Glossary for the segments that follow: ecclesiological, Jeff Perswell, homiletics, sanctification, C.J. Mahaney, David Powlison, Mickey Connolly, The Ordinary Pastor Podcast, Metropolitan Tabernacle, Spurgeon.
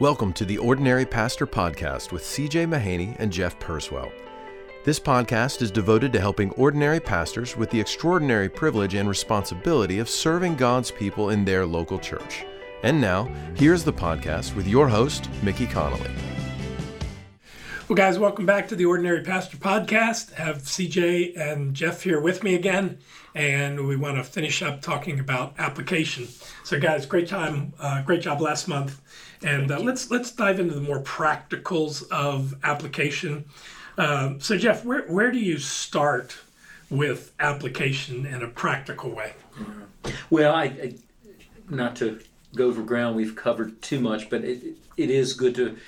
Welcome to The Ordinary Pastor Podcast with C.J. Mahaney and Jeff Perswell. This podcast is devoted to helping ordinary pastors with the extraordinary privilege and responsibility of serving God's people in their local church. And now, here's the podcast with your host, Mickey Connolly. Well, guys, welcome back to The Ordinary Pastor Podcast. I have C.J. and Jeff here with me again, and we want to finish up talking about application. So, guys, great job last month. And let's dive into the more practicals of application. So Jeff, where do you start with application in a practical way? Well, I not to go over ground we've covered too much, but it is good to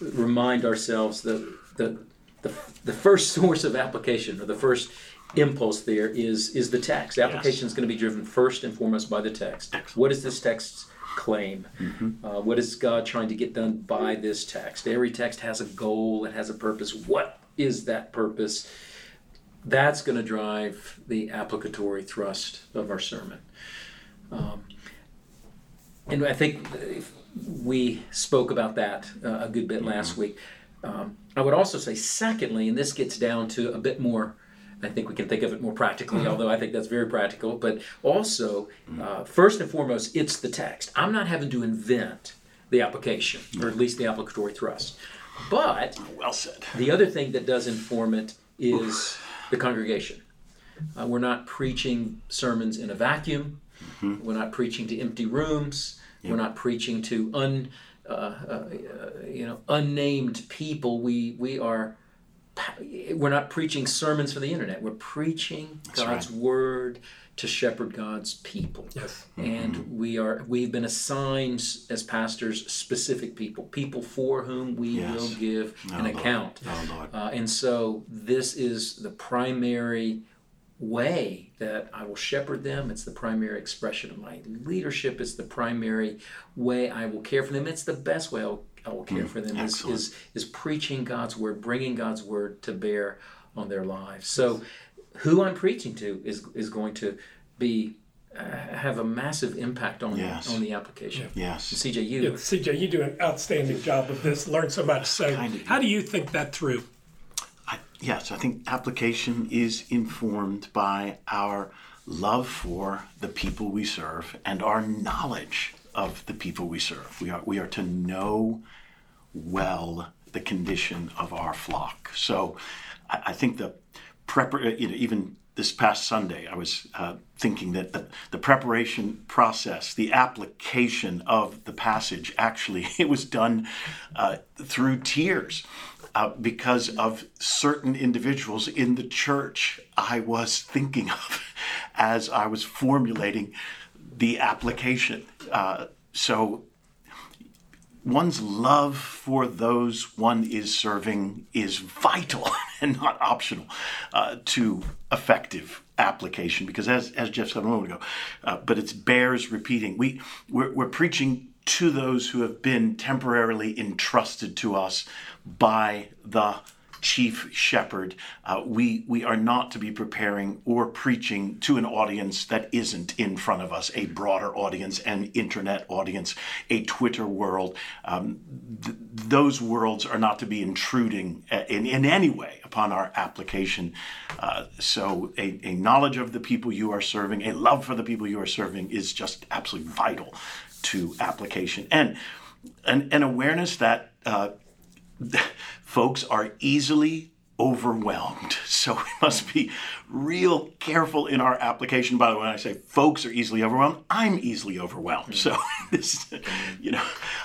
remind ourselves that the first source of application, or the first impulse there, is the text. Application is going to be driven first and foremost by the text. Excellent. What is this text's claim? Mm-hmm. What is God trying to get done by this text? Every text has a goal, it has a purpose. What is that purpose? That's going to drive the applicatory thrust of our sermon. And I think we spoke about that a good bit last week. I would also say, secondly, and this gets down to a bit more, I think we can think of it more practically, although I think that's very practical. But also, first and foremost, it's the text. I'm not having to invent the application, or at least the applicatory thrust. But well said. The other thing that does inform it is the congregation. We're not preaching sermons in a vacuum. Mm-hmm. We're not preaching to empty rooms. Yep. We're not preaching to unnamed people. We are. We're not preaching sermons for the internet. We're preaching God's word to shepherd God's people. Yes. And we've been assigned as pastors specific people for whom we will give an account. And so this is the primary way that I will shepherd them. It's the primary expression of my leadership. It's the primary way I will care for them. It's the best way I will care for them, is preaching God's word, bringing God's word to bear on their lives. So who I'm preaching to is going to be have a massive impact on the application. Yes. CJ, you do an outstanding job of this. Learn so much. So how do you think that through? I think application is informed by our love for the people we serve and our knowledge of the people we serve. We are to know well the condition of our flock. So I think even this past Sunday, I was thinking that the preparation process, the application of the passage, actually it was done through tears because of certain individuals in the church I was thinking of as I was formulating the application. So one's love for those one is serving is vital and not optional to effective application, because as Jeff said a moment ago, but it bears repeating. We're preaching to those who have been temporarily entrusted to us by the Chief Shepherd. We are not to be preparing or preaching to an audience that isn't in front of us, a broader audience, an internet audience, a Twitter world. Those worlds are not to be intruding in any way upon our application. So a knowledge of the people you are serving, a love for the people you are serving is just absolutely vital to application. And an awareness that folks are easily overwhelmed, so we must be real careful in our application. By the way, when I say folks are easily overwhelmed, I'm easily overwhelmed. So this,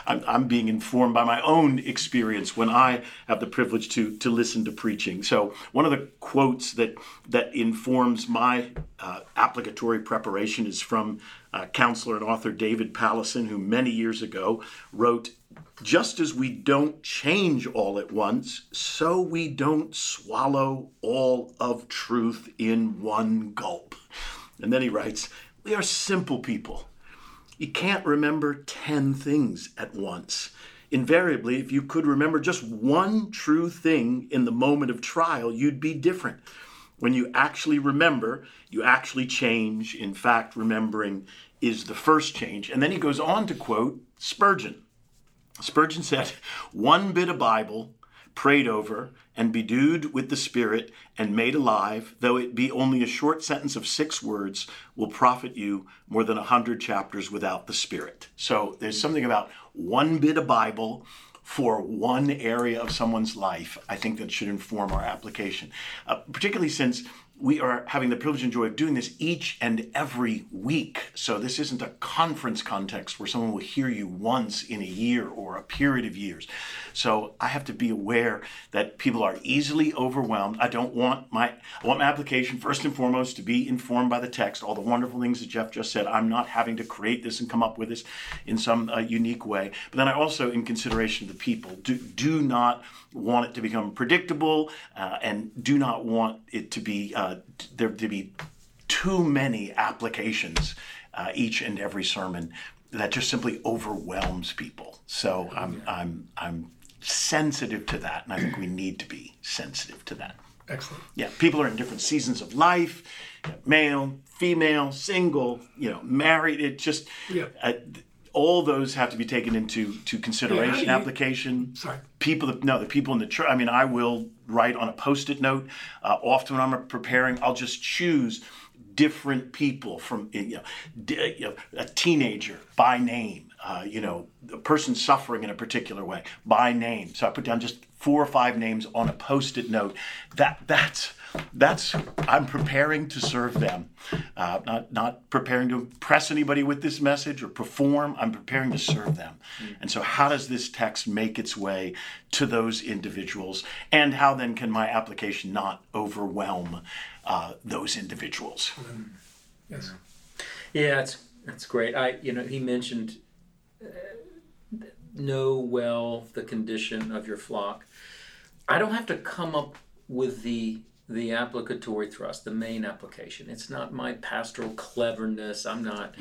I'm being informed by my own experience when I have the privilege to listen to preaching. So one of the quotes that informs my applicatory preparation is from counselor and author David Powlison, who many years ago wrote, "Just as we don't change all at once, so we don't swallow all of truth in one gulp." And then he writes, "We are simple people. You can't remember 10 things at once. Invariably, if you could remember just one true thing in the moment of trial, you'd be different. When you actually remember, you actually change. In fact, remembering is the first change." And then he goes on to quote Spurgeon, Spurgeon said, "One bit of Bible, prayed over, and bedewed with the Spirit, and made alive, though it be only a short sentence of 6 words, will profit you more than 100 chapters without the Spirit." So there's something about one bit of Bible for one area of someone's life, I think, that should inform our application, particularly since we are having the privilege and joy of doing this each and every week. So this isn't a conference context where someone will hear you once in a year or a period of years. So I have to be aware that people are easily overwhelmed. I want my application first and foremost to be informed by the text, all the wonderful things that Jeff just said. I'm not having to create this and come up with this in some unique way. But then I also, in consideration of the people, do not want it to become predictable, and do not want it to be there to be too many applications each and every sermon that just simply overwhelms people. So I'm sensitive to that, and I think we need to be sensitive to that. Excellent. Yeah, people are in different seasons of life, male, female, single, married. It just all those have to be taken into consideration. Application. Sorry. The people in the church. I mean, I will write on a Post-it note. Often when I'm preparing, I'll just choose different people from a teenager by name, a person suffering in a particular way by name. So I put down just 4 or 5 names on a Post-it note. That's I'm preparing to serve them, not preparing to impress anybody with this message or perform. I'm preparing to serve them. And so how does this text make its way to those individuals, and how then can my application not overwhelm those individuals? Yes. Yeah, that's great. He mentioned know well the condition of your flock. I don't have to come up with the applicatory thrust, the main application. It's not my pastoral cleverness. I'm not,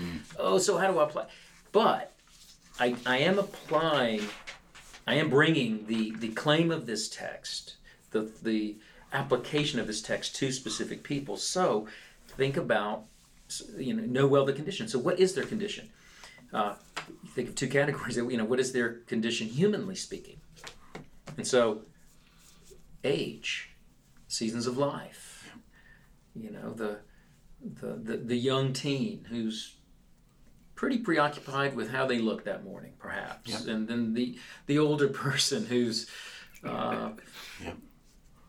so how do I apply? But I am applying, I am bringing the claim of this text, the application of this text to specific people. So think about, know well the condition. So what is their condition? Think of 2 categories. What is their condition humanly speaking? And so age, seasons of life, the young teen who's pretty preoccupied with how they look that morning, perhaps, and then the older person who's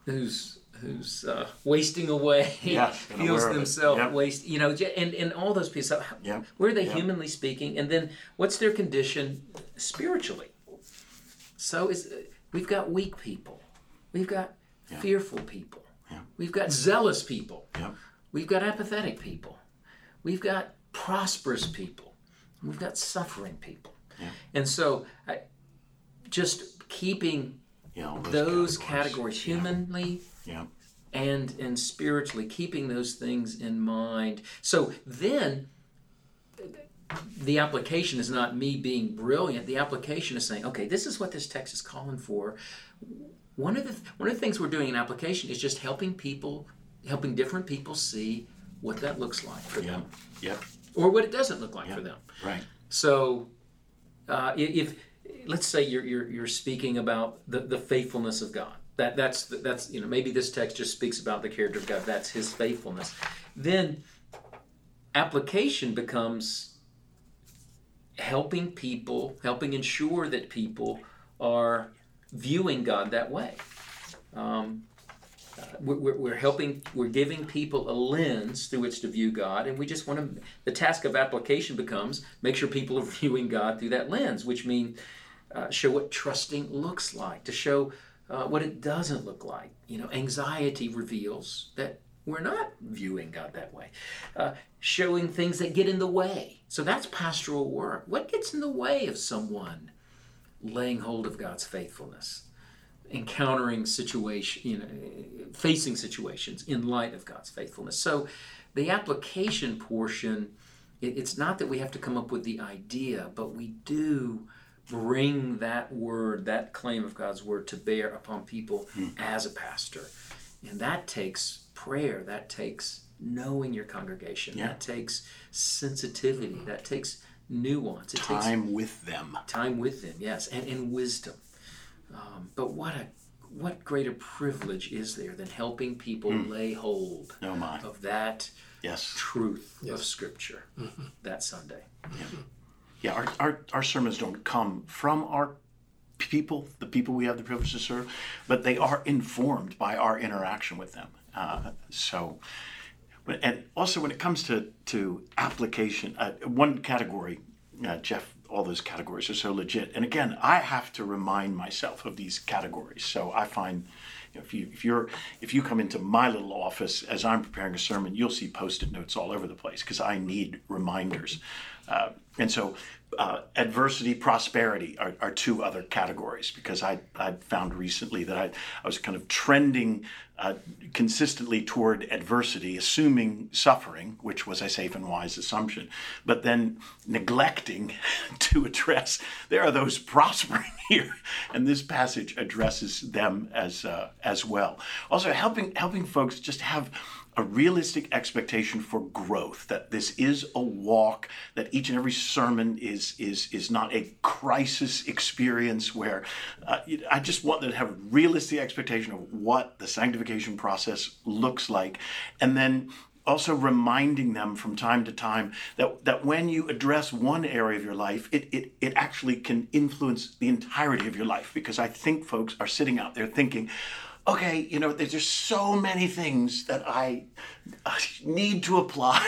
who's wasting away, feels themselves waste, and all those pieces. Where are they humanly speaking, and then what's their condition spiritually? So we've got weak people, we've got fearful people. Yeah. We've got zealous people. Yeah. We've got apathetic people. We've got prosperous people. We've got suffering people. Yeah. And so just keeping those categories humanly and spiritually, keeping those things in mind. So then the application is not me being brilliant. The application is saying, okay, this is what this text is calling for. One of the things we're doing in application is just helping different people see what that looks like for them, or what it doesn't look like for them. Right. So, if let's say you're speaking about the faithfulness of God, that's maybe this text just speaks about the character of God. That's His faithfulness. Then application becomes helping people, helping ensure that people are viewing God that way. We're giving people a lens through which to view God, and we just want to, the task of application becomes make sure people are viewing God through that lens, which means show what trusting looks like, to show what it doesn't look like. Anxiety reveals that we're not viewing God that way. Showing things that get in the way. So that's pastoral work. What gets in the way of someone laying hold of God's faithfulness, encountering situation, facing situations in light of God's faithfulness. So the application portion, it's not that we have to come up with the idea, but we do bring that word, that claim of God's word to bear upon people as a pastor. And that takes prayer, that takes knowing your congregation, that takes sensitivity, that takes nuance. It takes time with them. Time with them, yes, and wisdom. But what greater privilege is there than helping people lay hold of that truth of Scripture that Sunday? Yeah, our sermons don't come from our people, the people we have the privilege to serve, but they are informed by our interaction with them. And also when it comes to application, one category, Jeff, all those categories are so legit. And again, I have to remind myself of these categories. So I find, you know, if you come into my little office as I'm preparing a sermon, you'll see Post-it notes all over the place because I need reminders. And so adversity, prosperity are two other categories because I found recently that I was kind of trending consistently toward adversity, assuming suffering, which was a safe and wise assumption, but then neglecting to address, there are those prospering here, and this passage addresses them as well. Also, helping folks just have a realistic expectation for growth, that this is a walk, that each and every sermon is not a crisis experience where I just want them to have a realistic expectation of what the sanctification process looks like. And then also reminding them from time to time that when you address one area of your life, it actually can influence the entirety of your life. Because I think folks are sitting out there thinking, okay, you know, there's just so many things that I need to apply.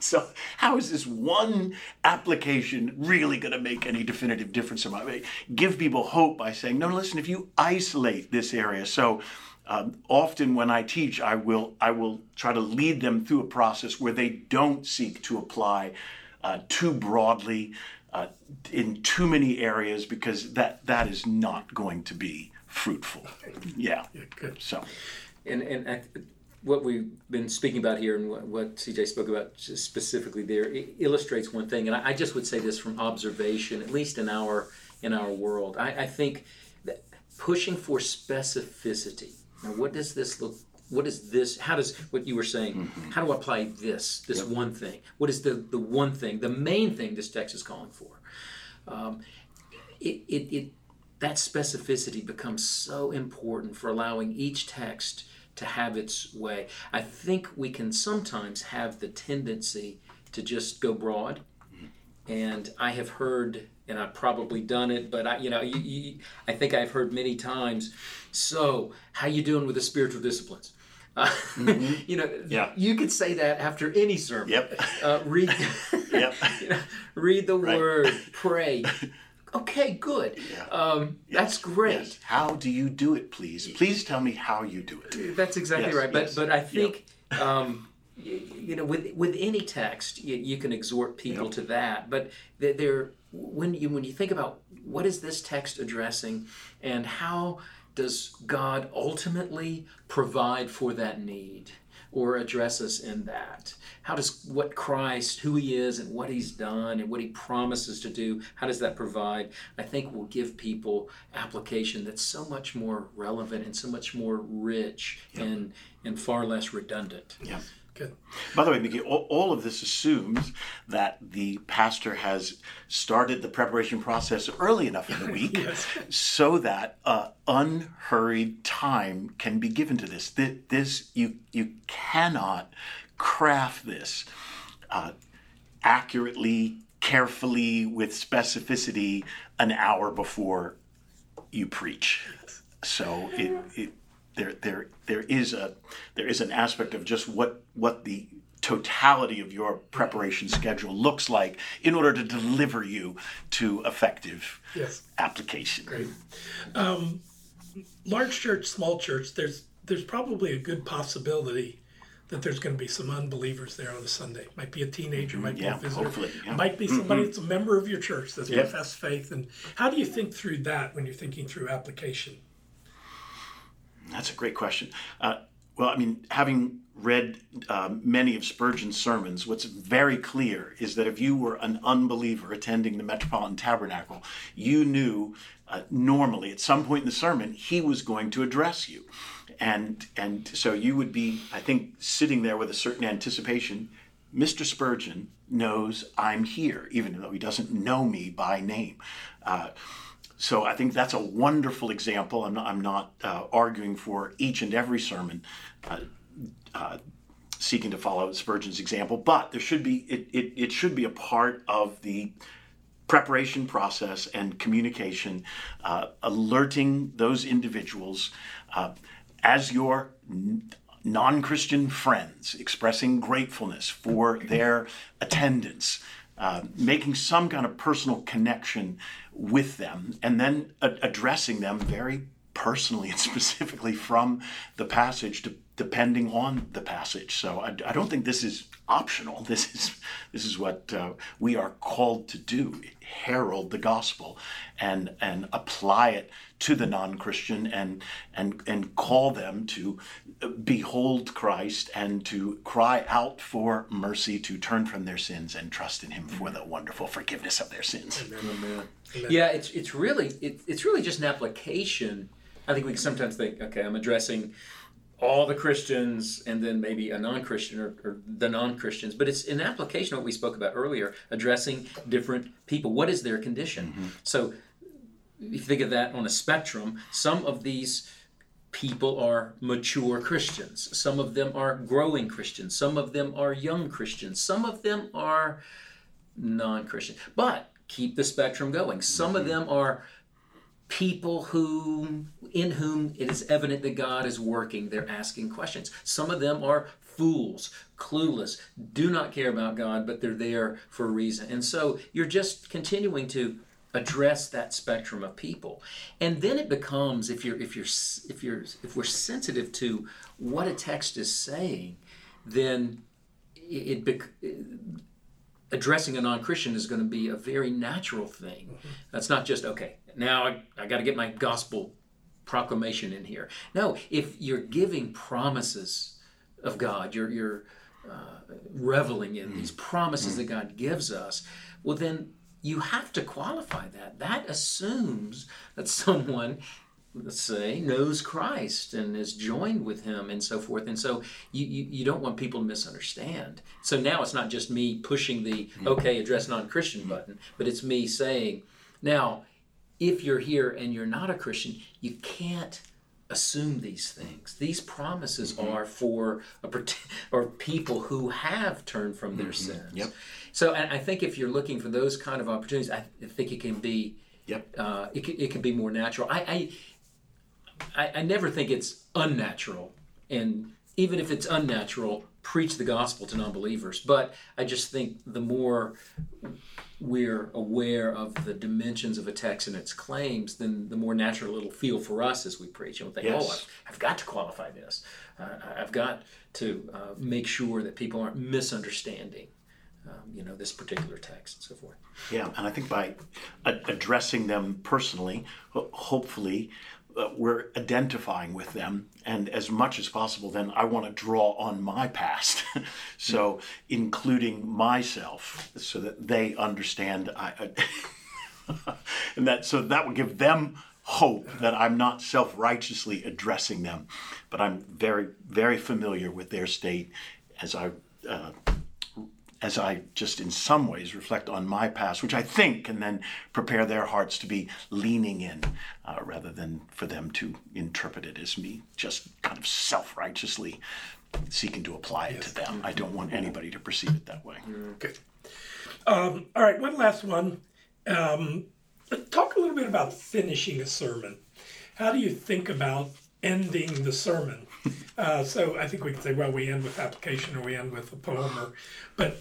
So how is this one application really going to make any definitive difference in my way? Give people hope by saying, no, listen, if you isolate this area. So often when I teach, I will try to lead them through a process where they don't seek to apply too broadly in too many areas, because that is not going to be fruitful. Yeah, good. So, and what we've been speaking about here, and what CJ spoke about specifically there, it illustrates one thing. And I just would say this from observation, at least in our world. I think that pushing for specificity. Now, what does this look? What is this? How does what you were saying? Mm-hmm. How do I apply this one thing? What is the one thing? The main thing this text is calling for. That specificity becomes so important for allowing each text to have its way. I think we can sometimes have the tendency to just go broad. And I have heard, and I've probably done it, but I think I've heard many times, so how you doing with the spiritual disciplines? You could say that after any sermon. Yep. Read, yep. Read the word, pray. Okay, good. Yeah. Yes. That's great. Yes. How do you do it, please? Please tell me how you do it. That's exactly right. Yes. But I think, with any text, you can exhort people to that. But when you think about what is this text addressing and how does God ultimately provide for that need or address us in that? How does what Christ, who he is and what he's done and what he promises to do, how does that provide? I think will give people application that's so much more relevant and so much more rich and far less redundant. Yeah. Good. By the way, Mickey, all of this assumes that the pastor has started the preparation process early enough in the week so that unhurried time can be given to this. This you cannot craft this accurately, carefully, with specificity an hour before you preach. So there is an aspect of just what the totality of your preparation schedule looks like in order to deliver you to effective application. Great. Large church, small church, there's probably a good possibility that there's going to be some unbelievers there on a Sunday. Might be a teenager, might be a visitor, might be somebody that's a member of your church that's professed faith. And how do you think through that when you're thinking through application? That's a great question. Having read many of Spurgeon's sermons, what's very clear is that if you were an unbeliever attending the Metropolitan Tabernacle, you knew normally at some point in the sermon, he was going to address you. And so you would be, I think, sitting there with a certain anticipation. Mr. Spurgeon knows I'm here, even though he doesn't know me by name. So I think that's a wonderful example. I'm not arguing for each and every sermon seeking to follow Spurgeon's example, but there should be it should be a part of the preparation process and communication, alerting those individuals as your non-Christian friends, expressing gratefulness for their attendance, making some kind of personal connection with them, and then addressing them very personally and specifically from the passage, depending on the passage. So I don't think this is optional. This is what we are called to do: herald the gospel and apply it to the non-Christian and call them to behold Christ and to cry out for mercy, to turn from their sins and trust in Him for the wonderful forgiveness of their sins. Amen. Yeah, it's really just an application. I think we sometimes think, okay, I'm addressing all the Christians and then maybe a non-Christian or the non-Christians, but it's an application of what we spoke about earlier, addressing different people. What is their condition? Mm-hmm. So if you think of that on a spectrum, some of these people are mature Christians. Some of them are growing Christians. Some of them are young Christians. Some of them are non-Christian. But keep the spectrum going. Some of them are people in whom it is evident that God is working. They're asking questions. Some of them are fools, clueless, do not care about God, but they're there for a reason. And so you're just continuing to address that spectrum of people. And then it becomes, if we're sensitive to what a text is saying, then addressing a non-Christian is going to be a very natural thing. That's not just, okay, now I got to get my gospel proclamation in here. No, if you're giving promises of God, you're reveling in these promises that God gives us, well, then you have to qualify that. That assumes that someone, let's say, knows Christ and is joined with Him and so forth. And so you don't want people to misunderstand. So now it's not just me pushing the, okay, address non-Christian button, but it's me saying, now, if you're here and you're not a Christian, you can't assume these things. These promises are for people who have turned from their sins. Yep. So, and I think if you're looking for those kind of opportunities, I think it can be it can be more natural. I never think it's unnatural, and even if it's unnatural, preach the gospel to non-believers. But I just think the more we're aware of the dimensions of a text and its claims, then the more natural it'll feel for us as we preach. And we'll think, I've got to qualify this. I've got to make sure that people aren't misunderstanding this particular text and so forth. Yeah, and I think by addressing them personally, hopefully, we're identifying with them, and as much as possible then I want to draw on my past, so including myself so that they understand and that, so that will give them hope that I'm not self-righteously addressing them, but I'm very, very familiar with their state as I just in some ways reflect on my past, which I think can then prepare their hearts to be leaning in rather than for them to interpret it as me just kind of self-righteously seeking to apply it to them. I don't want anybody to perceive it that way. Okay. All right, one last one. Talk a little bit about finishing a sermon. How do you think about ending the sermon? So I think we could say, well, we end with application or we end with a poem, but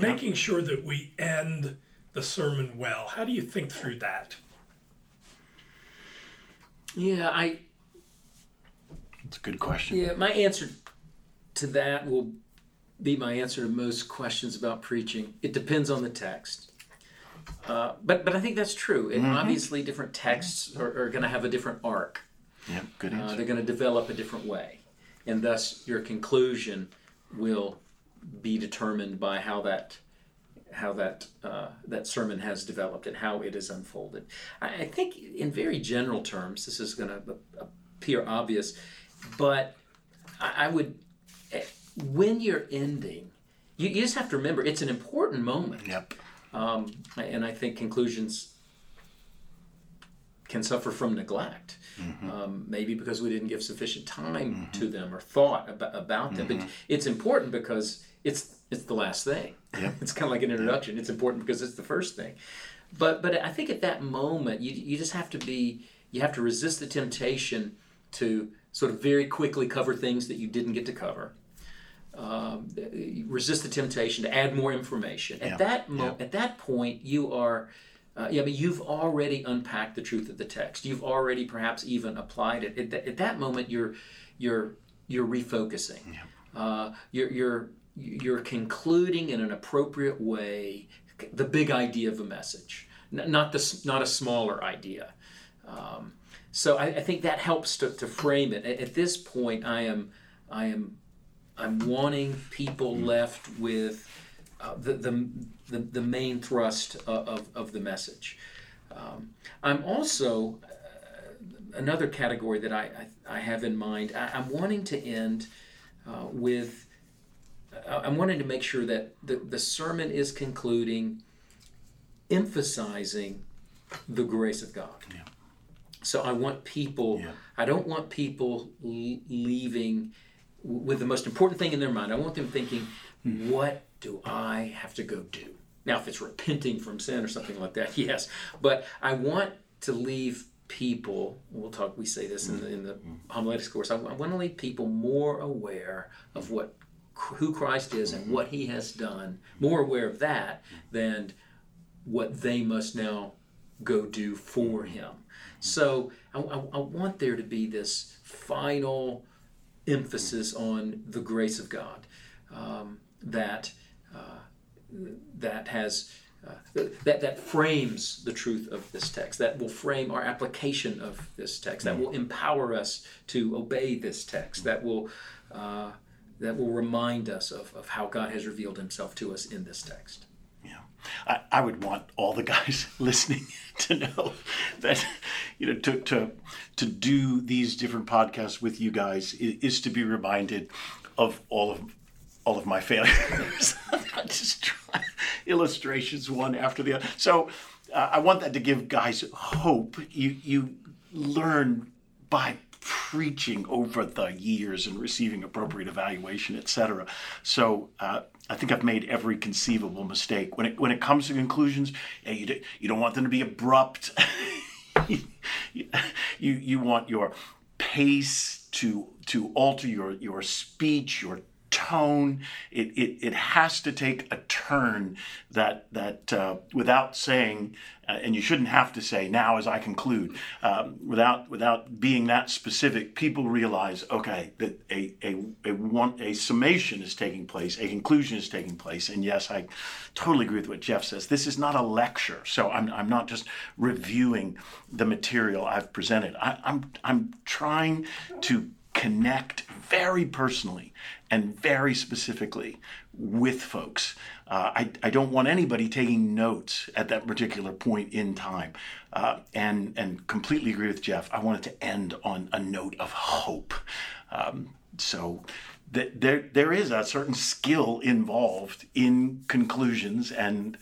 making sure that we end the sermon well. How do you think through that? Yeah, that's a good question. Yeah, my answer to that will be my answer to most questions about preaching. It depends on the text. But I think that's true. And obviously different texts are going to have a different arc. Yeah, good answer. They're going to develop a different way. And thus your conclusion will be determined by how that sermon has developed and how it is unfolded. I think in very general terms, this is going to appear obvious, but I would, when you're ending, you just have to remember it's an important moment. Yep. And I think conclusions can suffer from neglect, mm-hmm. Maybe because we didn't give sufficient time mm-hmm. to them or thought about them. Mm-hmm. But it's important because it's the last thing. Yep. It's kind of like an introduction. Yep. It's important because it's the first thing. But I think at that moment you just have to resist the temptation to sort of very quickly cover things that you didn't get to cover. Resist the temptation to add more information. At at that point, you are. You've already unpacked the truth of the text. You've already perhaps even applied it. At that moment, you're refocusing. Yeah. You're concluding in an appropriate way the big idea of a message, not a smaller idea. So I think that helps to frame it. At this point, I'm wanting people left with the main thrust of the message. I'm also another category that I have in mind. I'm wanting to end with. I'm wanting to make sure that the sermon is concluding, emphasizing the grace of God. Yeah. So I want people. Yeah. I don't want people leaving with the most important thing in their mind. I want them thinking, what do I have to go do? Now, if it's repenting from sin or something like that, yes. But I want to leave people, we say this in the homiletics course, I want to leave people more aware of who Christ is and what he has done, more aware of that than what they must now go do for him. So I want there to be this final emphasis on the grace of God that frames the truth of this text, that will frame our application of this text, that will empower us to obey this text, that will remind us of how God has revealed himself to us in this text. Yeah. I would want all the guys listening to know that, to do these different podcasts with you guys is to be reminded of all of my failures. I just try illustrations one after the other. So I want that to give guys hope. You learn by preaching over the years and receiving appropriate evaluation, etc. So I think I've made every conceivable mistake. When it comes to conclusions, you don't want them to be abrupt. you want your pace to alter your speech, your tone. It has to take a turn that without saying, and you shouldn't have to say now as I conclude, without being that specific, people realize, okay, that a summation is taking place, a conclusion is taking place. And yes, I totally agree with what Jeff says. This is not a lecture, so I'm not just reviewing the material I've presented. I'm trying to connect very personally and very specifically with folks. I don't want anybody taking notes at that particular point in time. And completely agree with Jeff. I wanted to end on a note of hope. So there is a certain skill involved in conclusions, and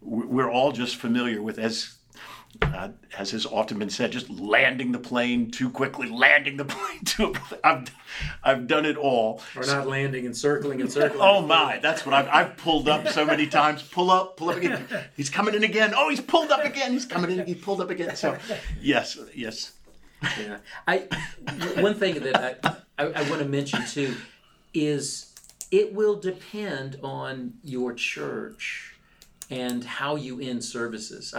we're all just familiar with, as has often been said, just landing the plane too quickly, I've done it all. Or not landing and circling. Oh my, that's what I've pulled up so many times. Pull up again. He's coming in again. Oh, he's pulled up again. He's coming in. He pulled up again. So, yes. Yeah. One thing that I want to mention too is it will depend on your church and how you end services.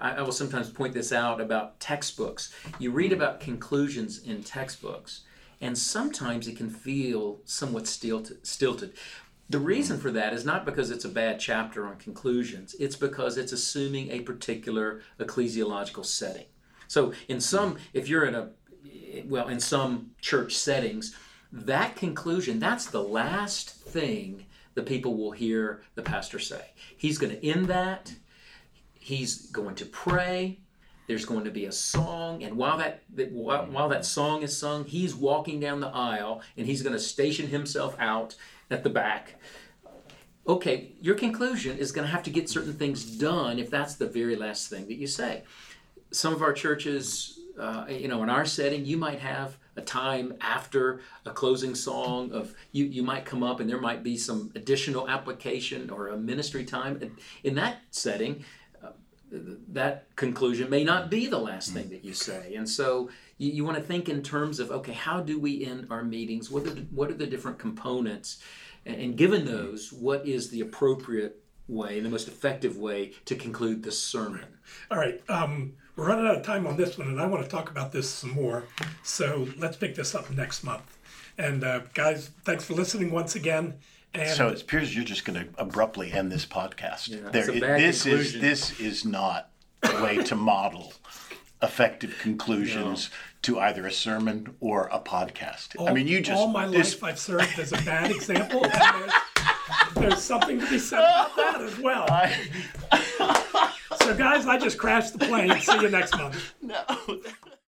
I will sometimes point this out about textbooks. You read about conclusions in textbooks, and sometimes it can feel somewhat stilted. The reason for that is not because it's a bad chapter on conclusions. It's because it's assuming a particular ecclesiological setting. So in some church settings, that conclusion, that's the last thing the people will hear the pastor say. He's going to end that. He's going to pray. There's going to be a song. And while that song is sung, he's walking down the aisle, and he's going to station himself out at the back okay, your conclusion is going to have to get certain things done if that's the very last thing that you say. Some of our churches, in our setting, you might have a time after a closing song of you might come up and there might be some additional application or a ministry time. And in that setting, that conclusion may not be the last thing that you say. And so you want to think in terms of, okay, how do we end our meetings? What are the different components? And given those, what is the appropriate way, the most effective way to conclude this sermon? All right. We're running out of time on this one, and I want to talk about this some more. So let's pick this up next month. And guys, thanks for listening once again. And so it appears you're just going to abruptly end this podcast. Yeah, this is not a way to model effective conclusions to either a sermon or a podcast. All my life I've served as a bad example. There's something to be said about that as well. So guys, I just crashed the plane. See you next month. No.